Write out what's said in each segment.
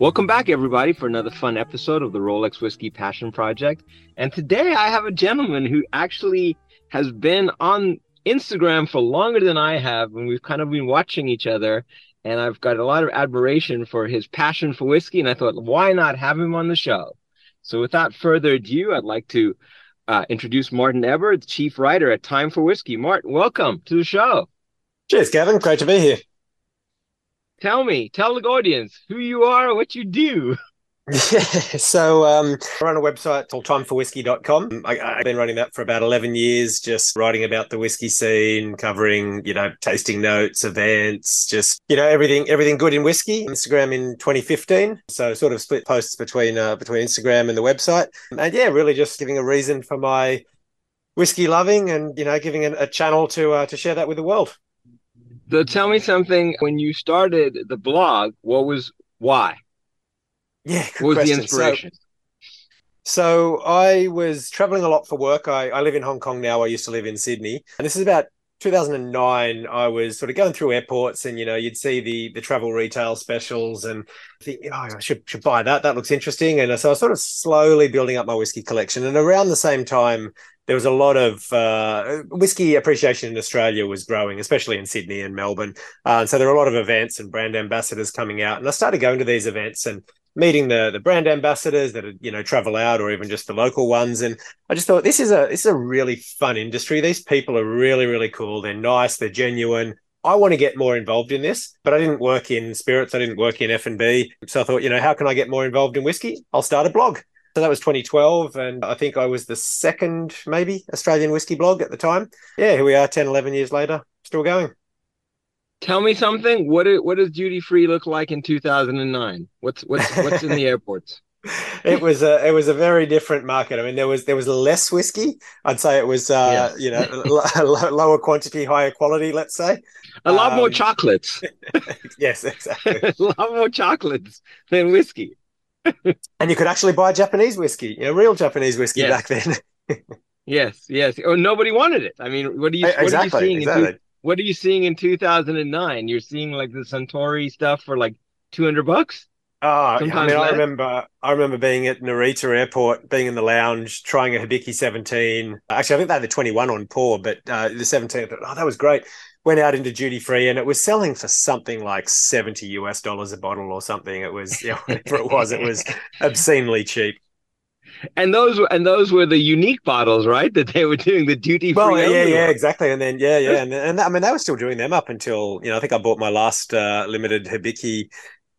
Welcome back, everybody, for another fun episode of the Rolex Whiskey Passion Project. And today I have a gentleman who actually has been on Instagram for longer than I have, and we've kind of been watching each other. And I've got a lot of admiration for his passion for whiskey, and I thought, why not have him on the show? So without further ado, I'd like to introduce Martin Eber, the chief writer at Time for Whiskey. Martin, welcome to the show. Cheers, Gavin. Great to be here. Tell the audience who you are, what you do. So I run a website called TimeforWhisky.com. I've been running that for about 11 years, just writing about the whiskey scene, covering, tasting notes, events, just, everything good in whiskey. Instagram in 2015. So sort of split posts between Instagram and the website. And yeah, really just giving a reason for my whiskey loving and, giving a channel to share that with the world. So tell me something, when you started the blog, why? Yeah, good what was question. The inspiration? So I was traveling a lot for work. I live in Hong Kong now. I used to live in Sydney. And this is about 2009. I was sort of going through airports and, you'd see the travel retail specials and think, I should buy that. That looks interesting. And so I was sort of slowly building up my whiskey collection. And around the same time, there was a lot of whiskey appreciation in Australia was growing, especially in Sydney and Melbourne. So there were a lot of events and brand ambassadors coming out. And I started going to these events and meeting the brand ambassadors that travel out, or even just the local ones, and I just thought this is a really fun industry. These people are really, really cool. They're nice. They're genuine. I want to get more involved in this, but I didn't work in spirits. I didn't work in F&B. So I thought, how can I get more involved in whiskey? I'll start a blog. So that was 2012, and I think I was the second, maybe, Australian whiskey blog at the time. Yeah, here we are, 10, 11 years later, still going. Tell me something. What does duty free look like in 2009? What's in the airports? It was a very different market. I mean, there was less whiskey. I'd say it was lower quantity, higher quality. Let's say a lot more chocolates. Yes, exactly. A lot more chocolates than whiskey. And you could actually buy Japanese whiskey, real Japanese whiskey back then. Yes. Oh, nobody wanted it. I mean, what are you seeing in 2009? You're seeing like the Suntory stuff for like $200. I remember being at Narita Airport, being in the lounge, trying a Hibiki 17. Actually, I think they had the 21 on pour, but the 17, I thought, that was great. Went out into duty free, and it was selling for something like $70 a bottle or something. It was whatever it was obscenely cheap. And those were the unique bottles, right? That they were doing the duty free. Well, exactly. And then they were still doing them up until I think I bought my last limited Hibiki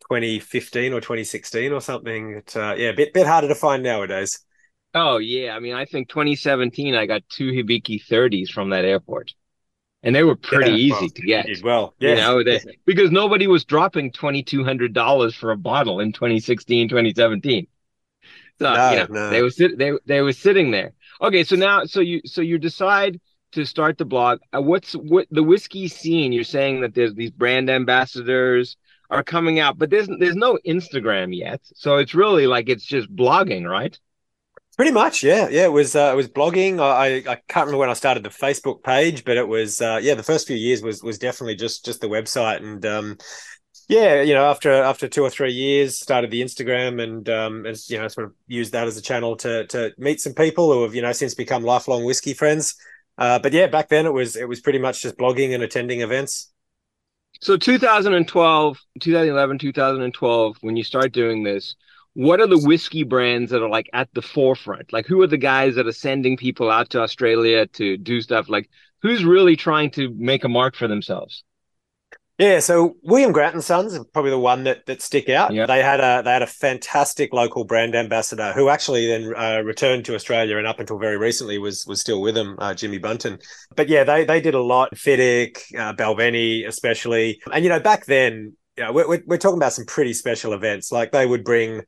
2015 or 2016 or something. It, a bit harder to find nowadays. Oh yeah, I mean, I think 2017 I got two Hibiki 30s from that airport, and they were pretty easy to get. Well, yeah, because nobody was dropping $2,200 for a bottle in 2016, 2017. So, no. They were sitting there. Okay, so now, you decide to start the blog. What's the whiskey scene? You're saying that there's these brand ambassadors are coming out, but there's no Instagram yet. So it's really like it's just blogging, right? Pretty much, yeah, yeah. It was blogging. I can't remember when I started the Facebook page, but it was the first few years was definitely just the website and. After 2 or 3 years, started the Instagram and, sort of used that as a channel to meet some people who have, since become lifelong whiskey friends. But yeah, back then it was pretty much just blogging and attending events. So 2012, when you start doing this, what are the whiskey brands that are like at the forefront? Like, who are the guys that are sending people out to Australia to do stuff? Like, who's really trying to make a mark for themselves? Yeah, so William Grant and Sons are probably the one that stick out. Yep. They had a fantastic local brand ambassador who actually then returned to Australia and up until very recently was still with them, Jimmy Bunton. But yeah, they did a lot. Glendfiddich, Balvenie especially, and back then, we're talking about some pretty special events. Like they would bring,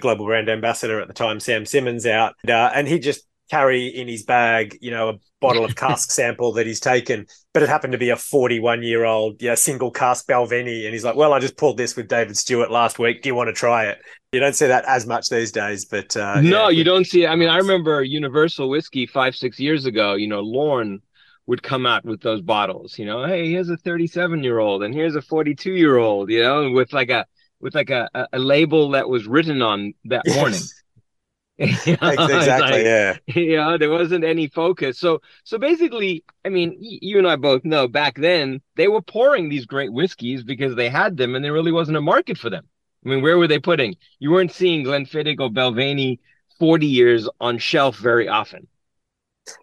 global brand ambassador at the time, Sam Simmons out, and he just carry in his bag, a bottle of cask sample that he's taken, but it happened to be a 41-year-old, single cask Balvenie, and he's like, "Well, I just pulled this with David Stewart last week. Do you want to try it?" You don't see that as much these days, but no, you don't see it. I mean, I remember Universal Whiskey 5-6 years ago. Lorne would come out with those bottles, you know, hey, here's a 37-year-old and here's a 42-year-old, you know, with like a label that was written on that morning. You know, exactly. Like, yeah. You know, there wasn't any focus. So basically, I mean, you and I both know back then they were pouring these great whiskeys because they had them and there really wasn't a market for them. I mean, where were they putting? You weren't seeing Glenfiddich or Balvenie 40 years on shelf very often.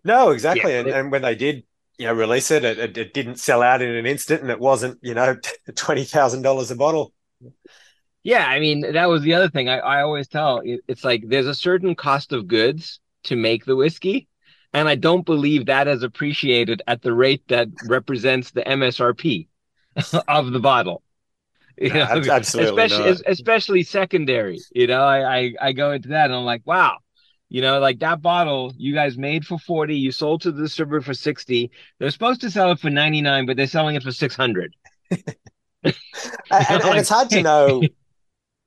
No, exactly. Yeah. And when they did, you know, release it, it didn't sell out in an instant, and it wasn't, you know, $20,000 a bottle. Yeah, I mean, that was the other thing I always tell. It's like there's a certain cost of goods to make the whiskey, and I don't believe that is appreciated at the rate that represents the MSRP of the bottle. You know, absolutely, especially secondary. You know, I go into that and I'm like, wow, you know, like that bottle you guys made for $40, you sold to the distributor for $60. They're supposed to sell it for $99, but they're selling it for $600. and it's hard to know.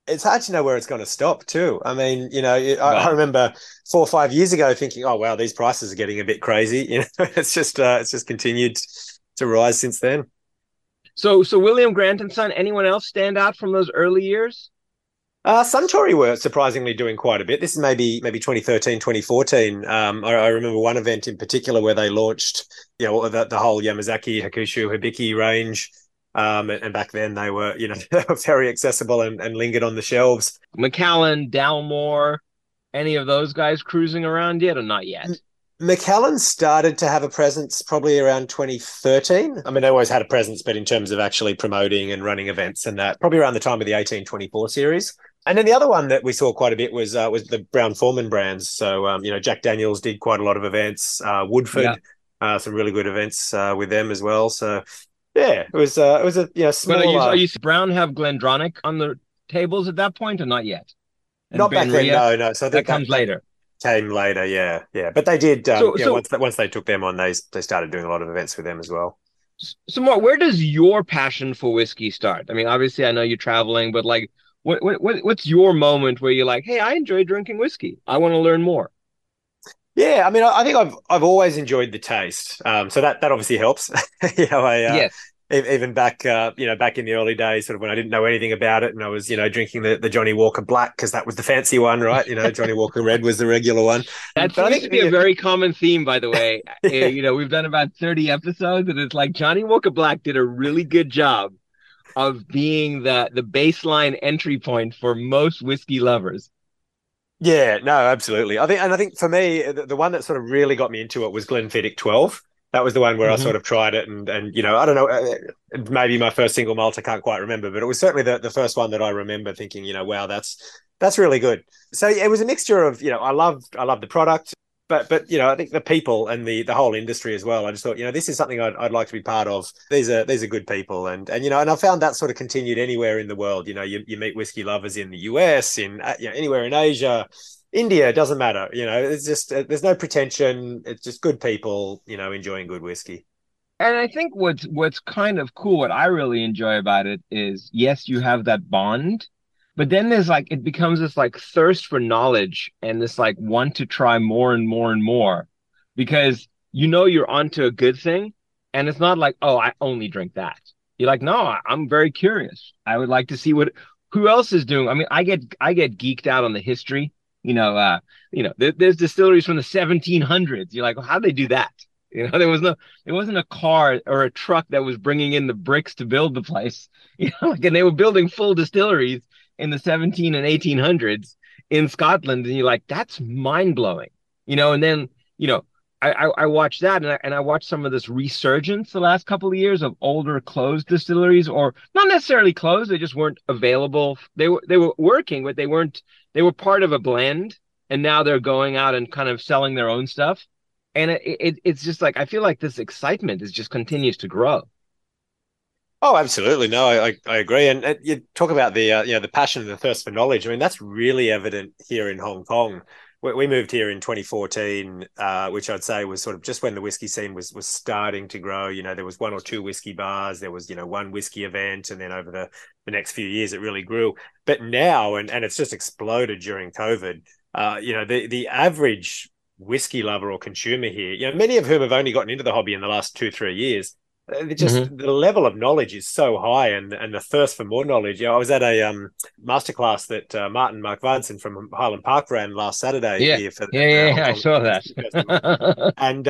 It's hard to know where it's going to stop too. I mean, you know, I remember 4 or 5 years ago thinking, "Oh, wow, these prices are getting a bit crazy." You know, it's just continued to rise since then. So William Grant and Son. Anyone else stand out from those early years? Suntory were surprisingly doing quite a bit. This is maybe 2013, 2014. I remember one event in particular where they launched, you know, the whole Yamazaki, Hakushu, Hibiki range. And back then they were, you know, very accessible and lingered on the shelves. Macallan, Dalmore, any of those guys cruising around yet or not yet? Macallan started to have a presence probably around 2013. I mean, they always had a presence, but in terms of actually promoting and running events and that, probably around the time of the 1824 series. And then the other one that we saw quite a bit was the Brown-Forman brands. So, you know, Jack Daniels did quite a lot of events. Woodford, yeah. Some really good events with them as well. So, yeah, it was a, you know, small. But are you Brown have Glendronach on the tables at that point or not yet? And not back then, no. So that comes later. Came later, yeah. But they did. Once they took them on, they started doing a lot of events with them as well. So, Mark, where does your passion for whiskey start? I mean, obviously, I know you're traveling, but like, what's your moment where you're like, hey, I enjoy drinking whiskey. I want to learn more. Yeah, I mean, I think I've always enjoyed the taste, so that obviously helps. You know, even back, you know, back in the early days, sort of when I didn't know anything about it, and I was, you know, drinking the Johnny Walker Black because that was the fancy one, right? You know, Johnny Walker Red was the regular one. That seems to be a very common theme, by the way. Yeah. You know, we've done about 30 episodes, and it's like Johnny Walker Black did a really good job of being the baseline entry point for most whiskey lovers. Yeah, no, absolutely. I think for me, the one that sort of really got me into it was Glenfiddich 12. That was the one where I sort of tried it and you know, I don't know, maybe my first single malt, I can't quite remember, but it was certainly the first one that I remember thinking, you know, wow, that's really good. So it was a mixture of, you know, I love the product, but you know, I think the people and the whole industry as well. I just thought, you know, this is something I'd like to be part of. These are good people, and you know, and I found that sort of continued anywhere in the world. You know, you meet whiskey lovers in the US, in you know, anywhere in Asia, India, doesn't matter. You know, it's just there's no pretension. It's just good people, you know, enjoying good whiskey. And I think what's kind of cool, what I really enjoy about it is, yes, you have that bond. But then there's like, it becomes this like thirst for knowledge and this like want to try more and more and more, because you know you're onto a good thing, and it's not like, oh, I only drink that. You're like, no, I'm very curious. I would like to see who else is doing. I mean, I get geeked out on the history. You know, there's distilleries from the 1700s. You're like, well, how'd they do that? You know, it wasn't a car or a truck that was bringing in the bricks to build the place. You know, like, and they were building full distilleries in the 17 and 1800s in Scotland, and you're like, that's mind blowing, you know. And then, you know, I watched that, and I watched some of this resurgence the last couple of years of older closed distilleries, or not necessarily closed, they just weren't available. They were working, but they were part of a blend, and now they're going out and kind of selling their own stuff. And it's just like, I feel like this excitement is just continues to grow. Oh, absolutely. No, I agree. And you talk about the you know, the passion and the thirst for knowledge. I mean, that's really evident here in Hong Kong. We moved here in 2014, which I'd say was sort of just when the whiskey scene was starting to grow. You know, there was one or two whiskey bars. There was, you know, one whiskey event. And then over the next few years, it really grew. But now, and it's just exploded during COVID, you know, the average whiskey lover or consumer here, you know, many of whom have only gotten into the hobby in the last 2-3 years. Just the level of knowledge is so high, and the thirst for more knowledge. You know, I was at a masterclass that Martin Markvardsen from Highland Park ran last Saturday. I saw that. and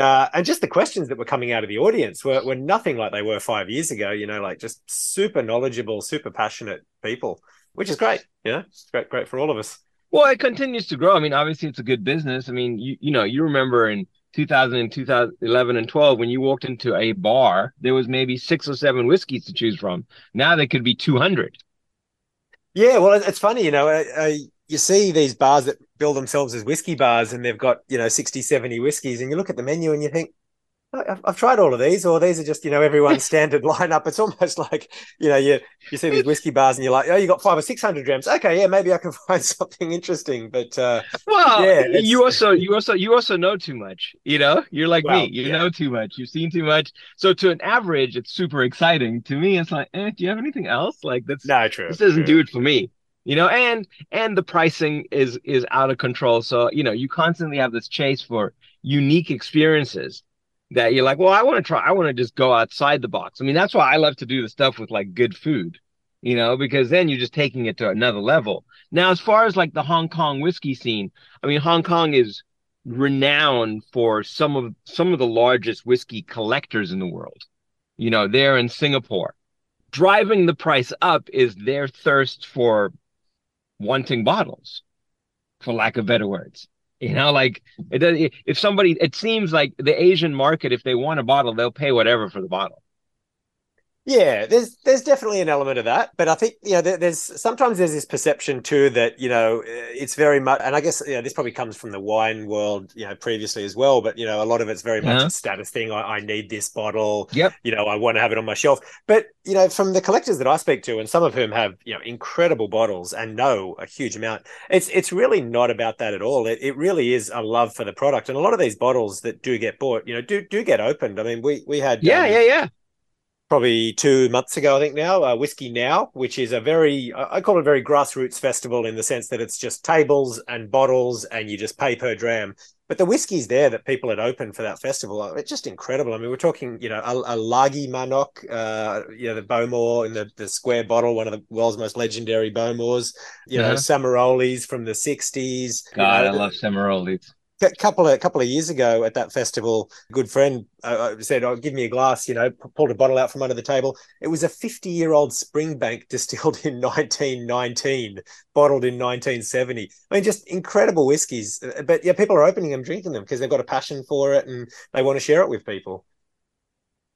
just the questions that were coming out of the audience were nothing like they were 5 years ago. You know, like just super knowledgeable, super passionate people, which is great. You know, it's great for all of us. Well, it continues to grow. I mean, obviously, it's a good business. I mean, you remember in 2011 and 12, when you walked into a bar, there was maybe 6 or 7 whiskeys to choose from. Now there could be 200. Yeah, well, it's funny, you know, you see these bars that build themselves as whiskey bars, and they've got, you know, 60, 70 whiskeys, and you look at the menu and you think, I've tried all of these, or these are just, you know, everyone's standard lineup. It's almost like, you know, you see these whiskey bars and you're like, oh, you got 500 or 600 grams. Okay, yeah, maybe I can find something interesting. But you also know too much. You know, you're like know too much. You've seen too much. So to an average, it's super exciting. To me, it's like, do you have anything else? Like that's no true. This doesn't do it for me. You know, and the pricing is out of control. So you know, you constantly have this chase for unique experiences that you're like, well, I want to try. I want to just go outside the box. I mean, that's why I love to do the stuff with like good food, you know, because then you're just taking it to another level. Now, as far as like the Hong Kong whiskey scene, I mean, Hong Kong is renowned for some of the largest whiskey collectors in the world. You know, they're in Singapore. Driving the price up is their thirst for wanting bottles, for lack of better words. You know, like it seems like the Asian market, if they want a bottle, they'll pay whatever for the bottle. Yeah, there's definitely an element of that. But I think, you know, there's sometimes this perception too that, you know, it's very much, and I guess, you know, this probably comes from the wine world, you know, previously as well. But, you know, a lot of it's very much a status thing. I need this bottle. Yep. You know, I want to have it on my shelf. But, you know, from the collectors that I speak to, and some of whom have, you know, incredible bottles and know a huge amount, it's really not about that at all. It really is a love for the product. And a lot of these bottles that do get bought, you know, do get opened. I mean, we had probably 2 months ago, I think now, Whiskey Now, which is a very, I call it a very grassroots festival in the sense that it's just tables and bottles and you just pay per dram. But the whiskies there that people had opened for that festival are just incredible. I mean, we're talking, you know, a Lagi Manok, you know, the Bowmore in the square bottle, one of the world's most legendary Bowmores, you know, Samarolis from the 60s. God, I love Samarolis. A couple of years ago at that festival, a good friend said, "Oh, give me a glass," you know, pulled a bottle out from under the table. It was a 50-year-old Springbank distilled in 1919, bottled in 1970. I mean, just incredible whiskies. But yeah, people are opening them, drinking them because they've got a passion for it and they want to share it with people.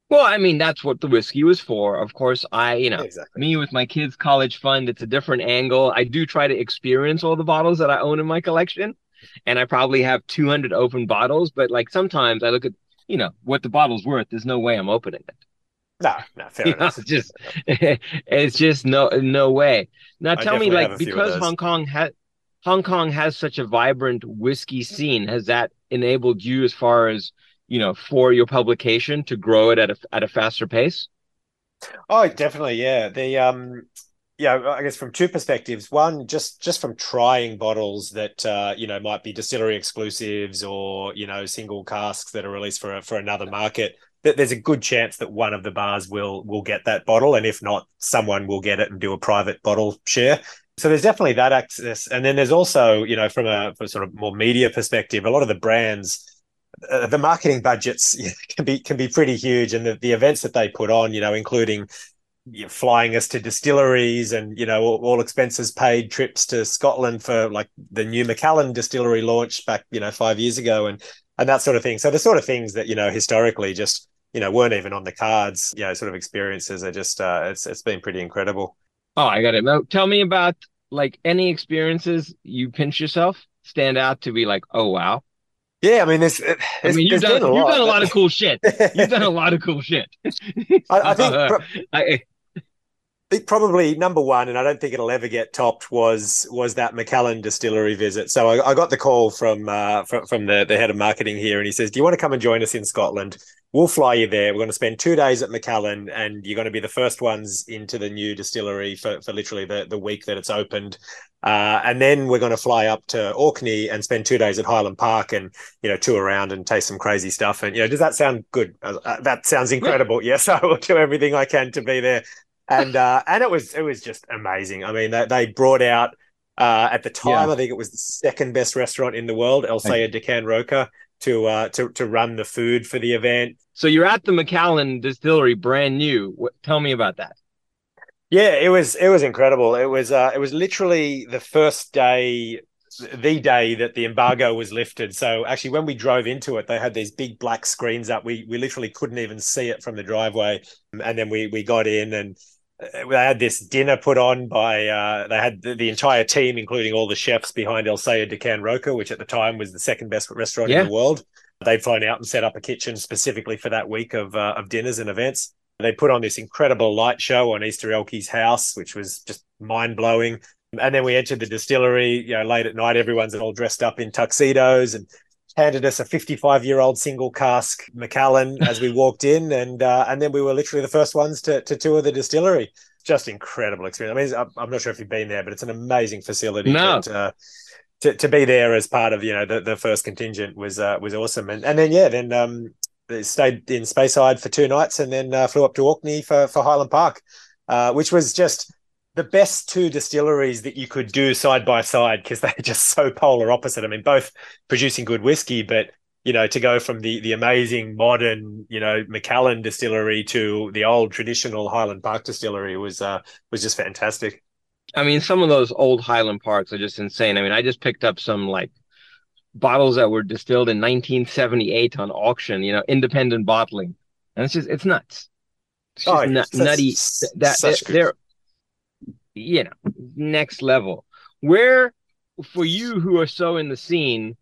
Well, I mean, that's what the whiskey was for. Of course, me with my kids' college fund, it's a different angle. I do try to experience all the bottles that I own in my collection. And I probably have 200 open bottles, but like sometimes I look at, you know, what the bottle's worth. There's no way I'm opening it. No, fair enough. It's just no way. Now tell me, like, because Hong Kong has such a vibrant whiskey scene, has that enabled you, as far as, you know, for your publication, to grow it at a faster pace? Oh, definitely, yeah. Yeah, I guess from two perspectives. One, just from trying bottles that, you know, might be distillery exclusives or, you know, single casks that are released for another market. There's a good chance that one of the bars will get that bottle. And if not, someone will get it and do a private bottle share. So there's definitely that access. And then there's also, you know, from a sort of more media perspective, a lot of the brands, the marketing budgets can be pretty huge. And the events that they put on, you know, including flying us to distilleries and, you know, all expenses paid trips to Scotland for like the new Macallan distillery launch back, you know, 5 years ago and that sort of thing. So the sort of things that, you know, historically just, you know, weren't even on the cards, you know, sort of experiences are just, it's been pretty incredible. Oh, I got it. Now, tell me about like any experiences you pinch yourself, stand out to be like, oh, wow. Yeah, I mean, you've done a lot of cool shit. You've done a lot of cool shit. I think... probably number one, and I don't think it'll ever get topped, was that Macallan distillery visit. So I got the call from the head of marketing here, and he says, "Do you want to come and join us in Scotland? We'll fly you there. We're going to spend 2 days at Macallan, and you're going to be the first ones into the new distillery for literally the week that it's opened. And then we're going to fly up to Orkney and spend 2 days at Highland Park and, you know, tour around and taste some crazy stuff. And, you know, does that sound good? That sounds incredible. Yeah. Yes, I will do everything I can to be there. And it was just amazing. I mean, they brought out, at the time, I think it was the second best restaurant in the world, El Celler de Can Roca, to run the food for the event. So you're at the Macallan distillery, brand new. Tell me about that. Yeah, it was incredible. It was literally the first day, the day that the embargo was lifted. So actually, when we drove into it, they had these big black screens up. We literally couldn't even see it from the driveway. And then we got in, and they had this dinner put on by they had the entire team, including all the chefs behind El Celler de Can Roca, which at the time was the second best restaurant in the world. They'd flown out and set up a kitchen specifically for that week of dinners and events. They put on this incredible light show on Easter Elke's house, which was just mind-blowing. And then we entered the distillery, you know, late at night. Everyone's all dressed up in tuxedos, and handed us a 55-year-old single cask Macallan as we walked in. And then we were literally the first ones to tour the distillery. Just incredible experience. I mean, I'm not sure if you've been there, but it's an amazing facility. No. And, to be there as part of, you know, the first contingent was awesome. And then they stayed in Speyside for 2 nights, and then flew up to Orkney for Highland Park, which was just the best 2 distilleries that you could do side by side, because they're just so polar opposite. I mean, both producing good whiskey, but, you know, to go from the amazing modern, you know, Macallan distillery to the old traditional Highland Park distillery was just fantastic. I mean, some of those old Highland Parks are just insane. I mean, I just picked up some, like, bottles that were distilled in 1978 on auction, you know, independent bottling, and it's nuts. It's just nutty. They're you know, next level. Where, for you who are so in the scene,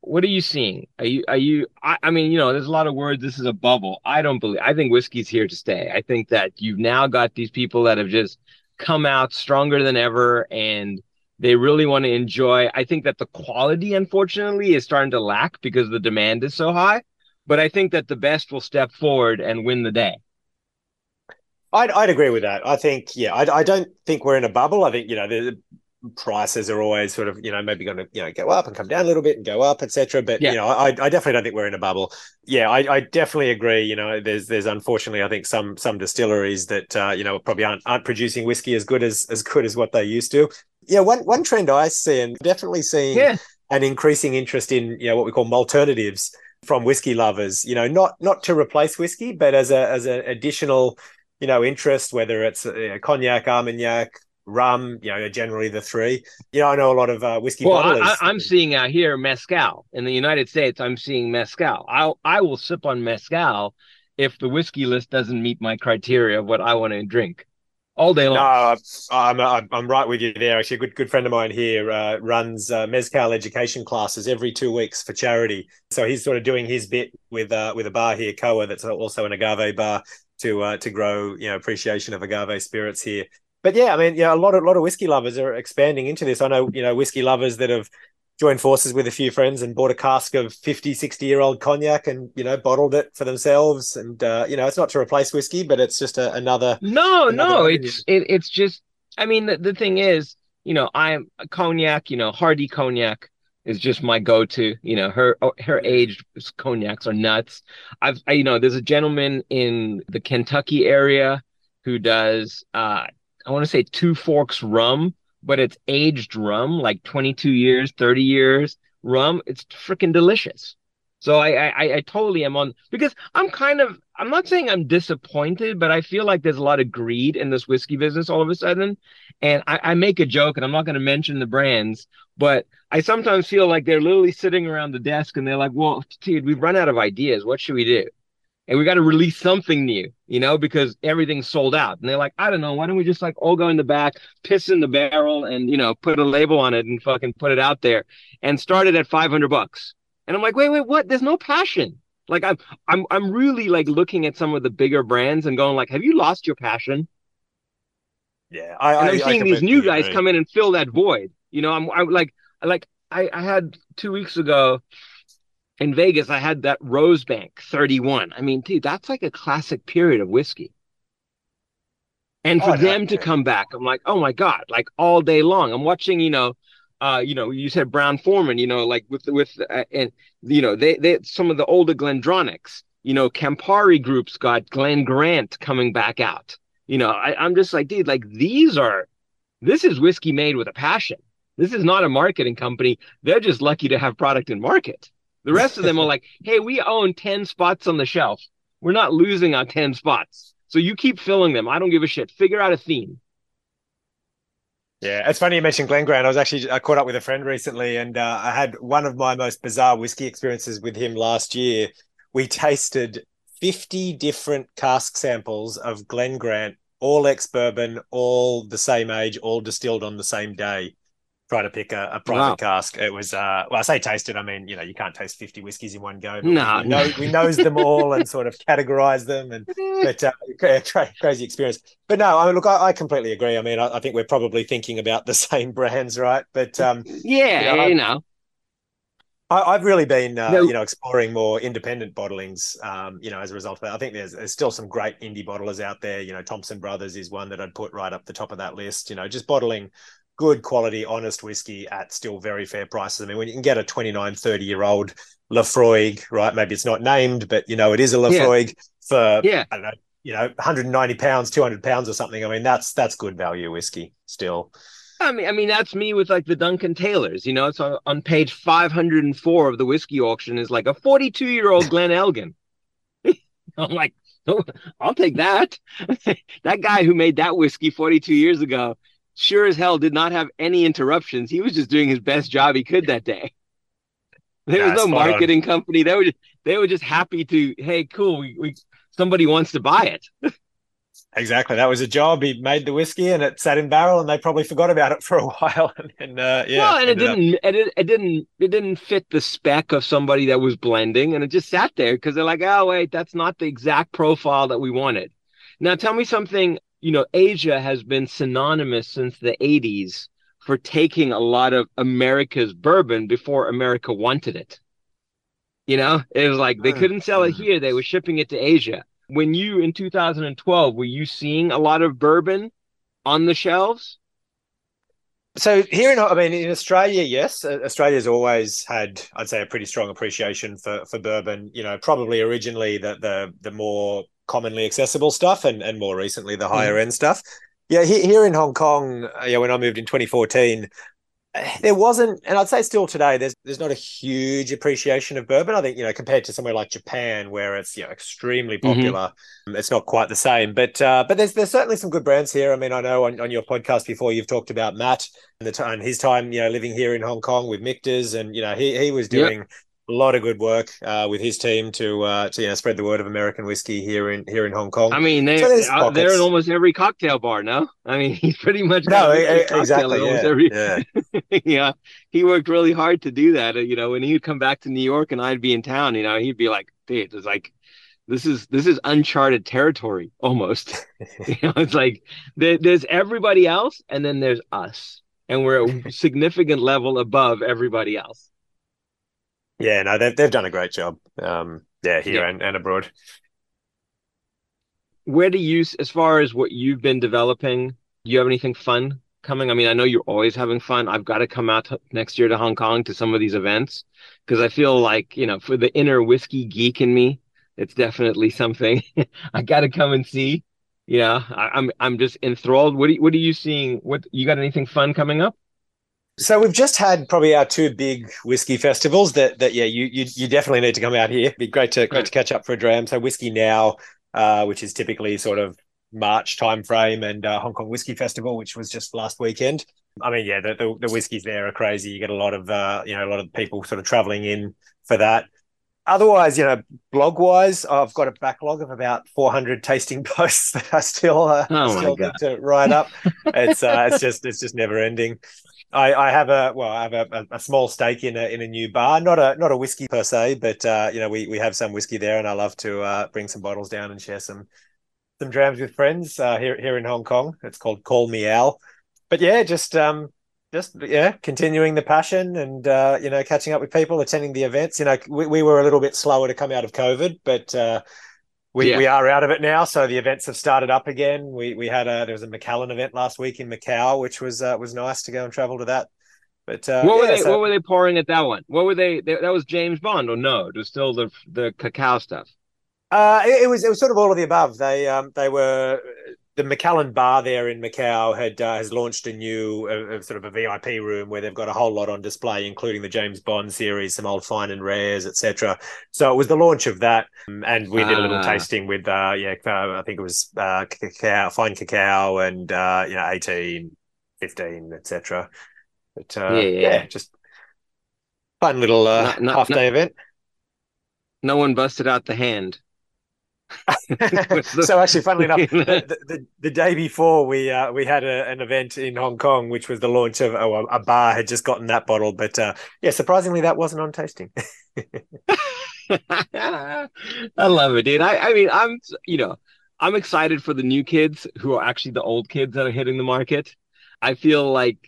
what are you seeing? Are you? I mean, you know, there's a lot of words. This is a bubble. I think whiskey's here to stay. I think that you've now got these people that have just come out stronger than ever, and they really want to enjoy. I think that the quality, unfortunately, is starting to lack because the demand is so high. But I think that the best will step forward and win the day. I'd agree with that. I think, I don't think we're in a bubble. I think, you know, the prices are always sort of, you know, maybe going to, you know, go up and come down a little bit and go up, etc. But, you know, I definitely don't think we're in a bubble. Yeah, I definitely agree. You know, there's unfortunately, I think some distilleries that, you know, probably aren't producing whiskey as good as what they used to. Yeah, one trend I see, and definitely seeing an increasing interest in, you know, what we call malternatives from whiskey lovers. You know, not to replace whiskey, but as an additional, you know, interest, whether it's cognac, Armagnac, rum. You know, generally the 3. You know, I know a lot of whiskey bottlers. Well, I'm seeing out here mezcal in the United States. I'm seeing mezcal. I will sip on mezcal if the whiskey list doesn't meet my criteria of what I want to drink. All day long. No, I'm right with you there. Actually, a good friend of mine here runs mezcal education classes every 2 weeks for charity. So he's sort of doing his bit with a bar here, Koa, that's also an agave bar, to grow, you know, appreciation of agave spirits here. But yeah, I mean, yeah, a lot of whiskey lovers are expanding into this. I know, you know, whiskey lovers that have joined forces with a few friends and bought a cask of 50, 60-year-old cognac and, you know, bottled it for themselves. And, you know, it's not to replace whiskey, but it's just another. No, it's just, I mean, the thing is, you know, I'm a cognac, you know, hardy cognac is just my go-to, you know, her aged cognacs are nuts. You know, there's a gentleman in the Kentucky area who does, I want to say Two Forks rum, but it's aged rum, like 22 years, 30 years rum. It's freaking delicious. So I totally am on, because I'm not saying I'm disappointed, but I feel like there's a lot of greed in this whiskey business all of a sudden. And I make a joke, and I'm not going to mention the brands, but I sometimes feel like they're literally sitting around the desk and they're like, well, dude, we've run out of ideas. What should we do? And we got to release something new, you know, because everything's sold out. And they're like, I don't know, why don't we just like all go in the back, piss in the barrel and, you know, put a label on it and fucking put it out there, and start it at $500. And I'm like, wait, what? There's no passion. Like I'm really like looking at some of the bigger brands and going like, have you lost your passion? Yeah. I'm seeing these new guys come in and fill that void. You know, I'm like I had 2 weeks ago, in Vegas, I had that Rosebank 31. I mean, dude, that's like a classic period of whiskey. And for them to come back, I'm like, oh my God, like all day long. I'm watching, you said Brown-Forman, like they some of the older Glendronachs, Campari groups got Glen Grant coming back out. I'm just like, dude, like this is whiskey made with a passion. This is not a marketing company. They're just lucky to have product in market. The rest of them are like, hey, we own 10 spots on the shelf. We're not losing our 10 spots. So you keep filling them. I don't give a shit. Figure out a theme. Yeah, it's funny you mentioned Glen Grant. I caught up with a friend recently, and I had one of my most bizarre whiskey experiences with him last year. We tasted 50 different cask samples of Glen Grant, all ex-bourbon, all the same age, all distilled on the same day, trying to pick a private cask. It was, well, I say tasted, I mean, you can't taste 50 whiskeys in one go. No. We nose them all and sort of categorize them. Crazy experience. But no, I mean, look, I completely agree. I mean, I think we're probably thinking about the same brands, right? But I've really been, exploring more independent bottlings, as a result of that. I think there's still some great indie bottlers out there. Thompson Brothers is one that I'd put right up the top of that list, just bottling good quality, honest whiskey at still very fair prices. I mean, when you can get a 29, 30-year-old Laphroaig, right? Maybe it's not named, but, it is a Laphroaig for, I don't know, £190, £200 or something. I mean, that's good value whiskey still. I mean, that's me with like the Duncan Taylors, it's on page 504 of the whiskey auction is like a 42-year-old Glen Elgin. I'm like, oh, I'll take that. That guy who made that whiskey 42 years ago sure as hell did not have any interruptions. He was just doing his best job he could that day. There was no marketing company. They were just happy to, hey, cool, somebody wants to buy it. Exactly. That was a job. He made the whiskey and it sat in barrel and they probably forgot about it for a while. It didn't fit the spec of somebody that was blending, and it just sat there because they're like, oh wait, that's not the exact profile that we wanted. Now tell me something, Asia has been synonymous since the 80s for taking a lot of America's bourbon before America wanted it. It was like they couldn't sell it here. They were shipping it to Asia. When you, in 2012, were you seeing a lot of bourbon on the shelves? So here in Australia, yes. Australia's always had, I'd say, a pretty strong appreciation for bourbon, probably originally the more commonly accessible stuff and more recently the higher end stuff. Yeah, here in Hong Kong, when I moved in 2014, there wasn't, and I'd say still today, there's not a huge appreciation of bourbon. I think, compared to somewhere like Japan, where it's, extremely popular, it's not quite the same. But there's certainly some good brands here. I mean, I know on your podcast before, you've talked about Matt and his time, living here in Hong Kong with Michter's, and, he was doing a lot of good work with his team to spread the word of American whiskey here in Hong Kong. I mean, they're in almost every cocktail bar, no? I mean, he's pretty much he worked really hard to do that. When he would come back to New York and I'd be in town, he'd be like, dude, it's like this is uncharted territory almost. It's like there's everybody else and then there's us, and we're a significant level above everybody else. Yeah, no, they've done a great job. Here and abroad. Where do you, as far as what you've been developing, do you have anything fun coming? I mean, I know you're always having fun. I've got to come out next year to Hong Kong to some of these events because I feel like, for the inner whiskey geek in me, it's definitely something I got to come and see. I'm just enthralled. What are you seeing? You got anything fun coming up? So we've just had probably our two big whiskey festivals you definitely need to come out here. It'd be great to catch up for a dram. So Whiskey Now, which is typically sort of March timeframe, and Hong Kong Whiskey Festival, which was just last weekend. I mean, yeah, the whiskeys there are crazy. You get a lot of people sort of traveling in for that. Otherwise, blog wise, I've got a backlog of about 400 tasting posts that I still need to write up. It's just never ending. I have a small stake in a new bar, not a whiskey per se, but we have some whiskey there, and I love to bring some bottles down and share some drams with friends here in Hong Kong. It's called Call Me Al, but yeah, just just, yeah, continuing the passion and, you know, catching up with people, attending the events. You know, we were a little bit slower to come out of COVID, but we are out of it now. So the events have started up again. We had there was a Macallan event last week in Macau, which was nice to go and travel to that. But what were they pouring at that one? What were they that was James Bond, or no? It was still the cacao stuff. It was sort of all of the above. They were the Macallan bar there in Macau has launched a new sort of a VIP room where they've got a whole lot on display, including the James Bond series, some old fine and rares, etc. So it was the launch of that, and we did a little tasting with I think it was cacao, fine cacao, and 18, 15, etc. But just fun little half-day event. No one busted out the hand. So actually, funnily enough, the day before we had an event in Hong Kong, which was the launch of a bar had just gotten that bottle. But surprisingly, that wasn't on tasting. I love it, dude. I mean, I'm excited for the new kids who are actually the old kids that are hitting the market. I feel like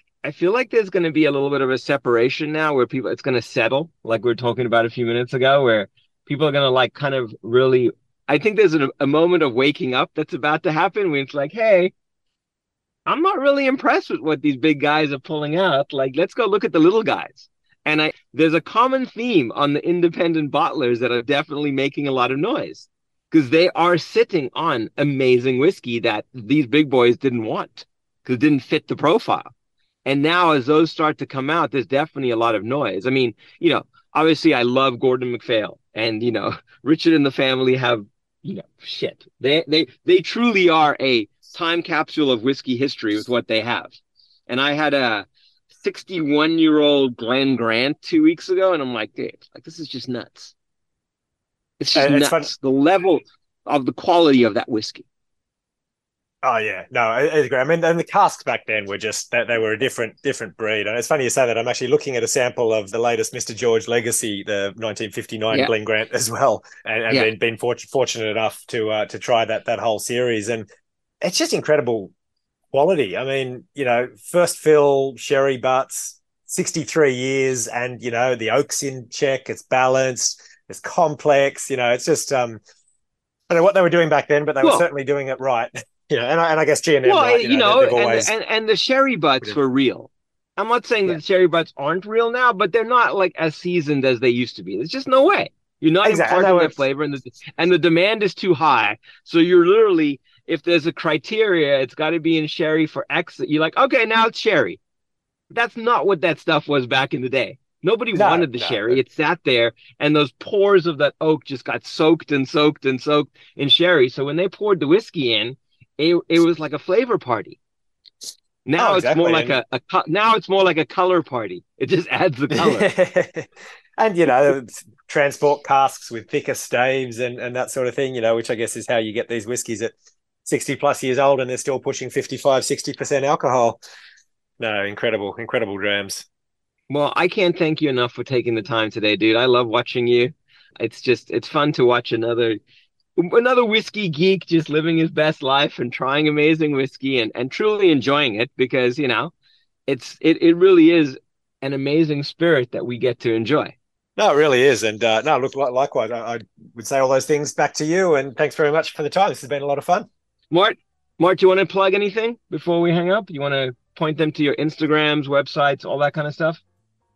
there's going to be a little bit of a separation now where people, it's going to settle, like we were talking about a few minutes ago, where people are going to like kind of really, I think there's a moment of waking up that's about to happen when it's like, hey, I'm not really impressed with what these big guys are pulling out. Like, let's go look at the little guys. And there's a common theme on the independent bottlers that are definitely making a lot of noise because they are sitting on amazing whiskey that these big boys didn't want because it didn't fit the profile. And now as those start to come out, there's definitely a lot of noise. I mean, you know, obviously I love Gordon MacPhail and, you know, Richard and the family have, you know, shit. They truly are a time capsule of whiskey history with what they have. And I had a 61-year-old Glen Grant 2 weeks ago, and I'm like, dude, like this is just nuts. It's just nuts. Funny. The level of the quality of that whiskey. Oh yeah, no, it's great. I mean, and the casks back then were just they were a different breed. And it's funny you say that. I'm actually looking at a sample of the latest Mr. George Legacy, the 1959 Glen Grant as well, and been fortunate enough to try that whole series, and it's just incredible quality. I mean, you know, first fill sherry butts, 63 years, and you know the oak's in check. It's balanced. It's complex. You know, it's just I don't know what they were doing back then, but they were certainly doing it right. You know, and I guess G&M, right, and the sherry butts were real. I'm not saying that the sherry butts aren't real now, but they're not like as seasoned as they used to be. There's just no way. You're not imparting that flavor, and the demand is too high. So you're literally, if there's a criteria, it's got to be in sherry for X. You're like, okay, now it's sherry. That's not what that stuff was back in the day. Nobody wanted the sherry. It sat there, and those pores of that oak just got soaked and soaked and soaked in sherry. So when they poured the whiskey in, It was like a flavor party. Now it's more like a color party. It just adds the color. And you know, transport casks with thicker staves and that sort of thing, you know, which I guess is how you get these whiskies at 60 plus years old and they're still pushing 55-60% alcohol. No, incredible drams. Well, I can't thank you enough for taking the time today, dude. I love watching you. It's fun to watch another whiskey geek just living his best life and trying amazing whiskey and truly enjoying it, because, you know, it really is an amazing spirit that we get to enjoy. No, it really is. And no, look, likewise, I would say all those things back to you. And thanks very much for the time. This has been a lot of fun. Mart, do you want to plug anything before we hang up? You want to point them to your Instagrams, websites, all that kind of stuff?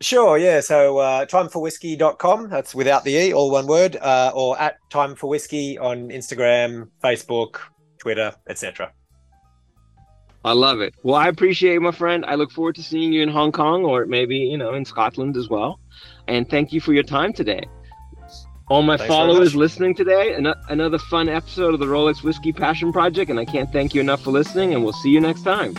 Sure, yeah. So TimeforWhisky.com, that's without the E, all one word, or at Time for Whiskey on Instagram, Facebook, Twitter, etc. I love it. Well, I appreciate it, my friend. I look forward to seeing you in Hong Kong or maybe, you know, in Scotland as well. And thank you for your time today. All my followers listening today, another fun episode of the Rolex Whiskey Passion Project, and I can't thank you enough for listening, and we'll see you next time.